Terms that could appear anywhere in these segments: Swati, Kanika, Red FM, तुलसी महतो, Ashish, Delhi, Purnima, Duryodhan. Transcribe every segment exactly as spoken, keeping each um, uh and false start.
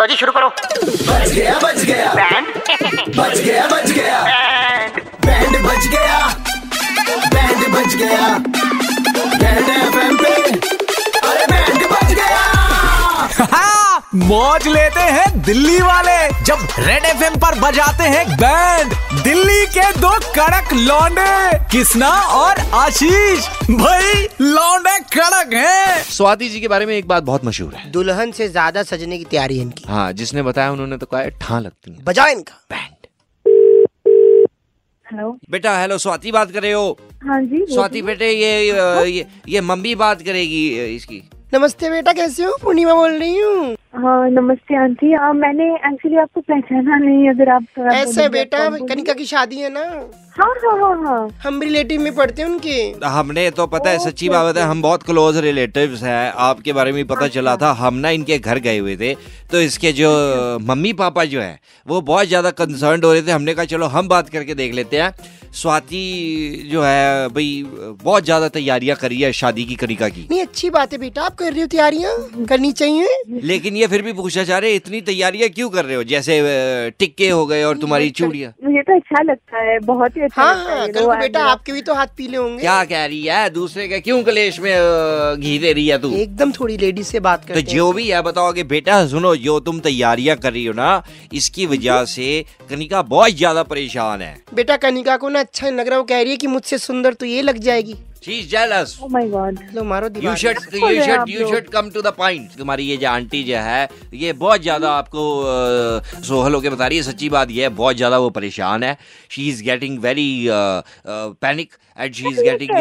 लो जी शुरू करो। बच गया बच गया बैंड बच गया बच गया बैंड बच गया बैंड बच गया बैंड एफएम पे अरे बैंड बच गया। मौज लेते हैं दिल्ली वाले जब रेड एफएम पर बजाते हैं बैंड। दिल्ली के दो कड़क लौंडे किशना और आशीष। भाई लौंडे कड़क हैं। स्वाति जी के बारे में एक बात बहुत मशहूर है, दुल्हन से ज्यादा सजने की तैयारी है इनकी। हाँ, जिसने बताया उन्होंने तो कहा ठान लगती है। बजाए इनका बैंड। हेलो बेटा। हेलो स्वाति बात कर रहे हो? हाँ जी स्वाति बेटे, ये ये ये मम्मी बात करेगी इसकी। नमस्ते बेटा, कैसे हो? पूर्णिमा बोल रही हूँ। हाँ नमस्ते आंटी। आ, मैंने एक्चुअली आपको पहचाना नहीं। अगर आप ऐसे बेटा, कनिका की शादी है ना? हाँ हाँ हाँ हाँ हम रिलेटिव में पढ़ते हैं उनके। हमने तो पता है, सच्ची बात है, हम बहुत क्लोज रिलेटिव्स हैं। आपके बारे में पता चला था, हम ना इनके घर गए हुए थे तो इसके जो मम्मी पापा जो है वो बहुत ज्यादा कंसर्न हो रहे थे। हमने कहा चलो हम बात करके देख लेते हैं। स्वाति जो है भाई बहुत ज्यादा तैयारियां करी है शादी की कनिका की। नहीं अच्छी बात है बेटा, आप कर रही हो तैयारियां, करनी चाहिए। लेकिन ये फिर भी पूछना चाह रहे इतनी तैयारियां क्यों कर रहे हो? जैसे टिक्के हो गए और तुम्हारी चूड़ियां। मुझे तो अच्छा लगता है, बहुत ही अच्छा। हाँ, लगता है। कल को बेटा आपके भी तो हाथ पीले होंगे। क्या कह रही है, दूसरे का क्यों कलेश में घी दे रही है तू? एकदम थोड़ी लेडीज से बात कर। जो भी है बताओगे बेटा। सुनो, जो तुम तैयारियां कर रही हो ना, इसकी वजह से कनिका बहुत ज्यादा परेशान है बेटा। कनिका को अच्छा लग रहा है, वो कह रही है कि मुझसे सुंदर तो ये लग जाएगी। She's jealous. Oh my God. लो मारो दीवार। You should, you should, you should come to the point. तुम्हारी ये जो आंटी जो है ये बहुत ज्यादा आपको uh, सोहल होके बता रही है। सच्ची बात ये है, बहुत ज्यादा वो परेशान है। She is getting very uh, uh, panic and she is getting.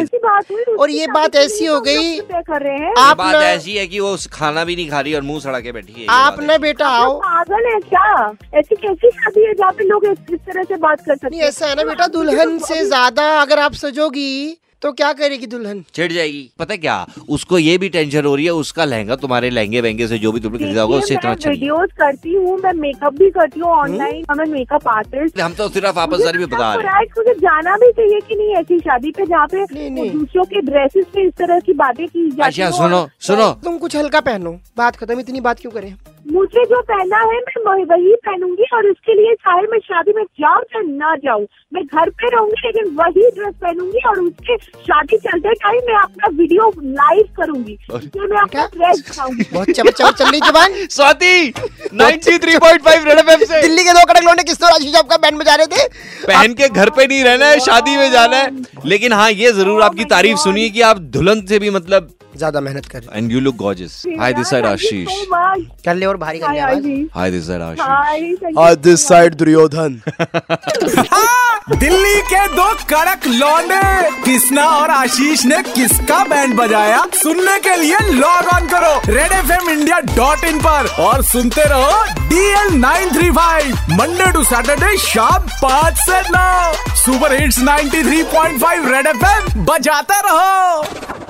और ये बात ऐसी हो गई, आप बात ऐसी है कि वो खाना भी नहीं खा रही और मुंह सड़ा के बैठी है। आप ना बेटा आओ। पागल है क्या? ऐसी कैसी शादी है जहाँ पे लोग इस तरह से बात कर सकते हैं? ऐसा है ना बेटा, दुल्हन से ज्यादा अगर आप सजोगी तो क्या करेगी दुल्हन? चिढ़ जाएगी। पता है क्या, उसको ये भी टेंशन हो रही है, उसका लहंगा तुम्हारे लहंगे वहंगे से जो भी तुमने खरीदा होगा उससे इतना अच्छा। वीडियोस करती हूँ मैं, मेकअप भी करती हूँ ऑनलाइन, मैं मेकअप आर्टिस्ट। हम तो सिर्फ आपस में बता रहे हैं। मुझे जाना भी चाहिए कि नहीं ऐसी शादी पे जहाँ पे दूसरों के ड्रेसेस पे इस तरह की बातें की जाती है। सुनो सुनो, तुम कुछ हल्का पहनो, बात खत्म। इतनी बात क्यों करें? मुझे जो पहना है मैं वही पहनूंगी और उसके लिए चाहे मैं शादी में जाऊँ या ना जाऊँ, मैं घर पे रहूंगी लेकिन वही ड्रेस पहनूंगी और उसके शादी चलते टाइम मैं अपना वीडियो लाइव करूंगी। इसलिए मैं आपका ड्रेस दिखाऊंगी। बहुत चमचम चल रही जवान स्वाति तिरानवे पॉइंट पाँच रेड एफएम से। दिल्ली के दो कड़क लौंडे किस तरह आशीष आपका बैंड बजा रहे थे। पहन के घर पे नहीं रहना है, शादी में जाना है। लेकिन हाँ ये जरूर आपकी तारीफ सुनिए कि आप दुल्हन से भी मतलब ज्यादा मेहनत कर रहे हैं। And you look gorgeous. Hi this side Ashish. कर ले और भारी कर ले आवाज। Hi this side Ashish. Hi this side Duryodhan. Delhi के दो कड़क लौंडे किशना और आशीष ने किसका बैंड बजाया? सुनने के लिए लॉग ऑन करो Red F M India dot in पर और सुनते रहो D L nine three five Monday to Saturday शाम पाँच से नौ super hits ninety three point five Red F M बजाते रहो।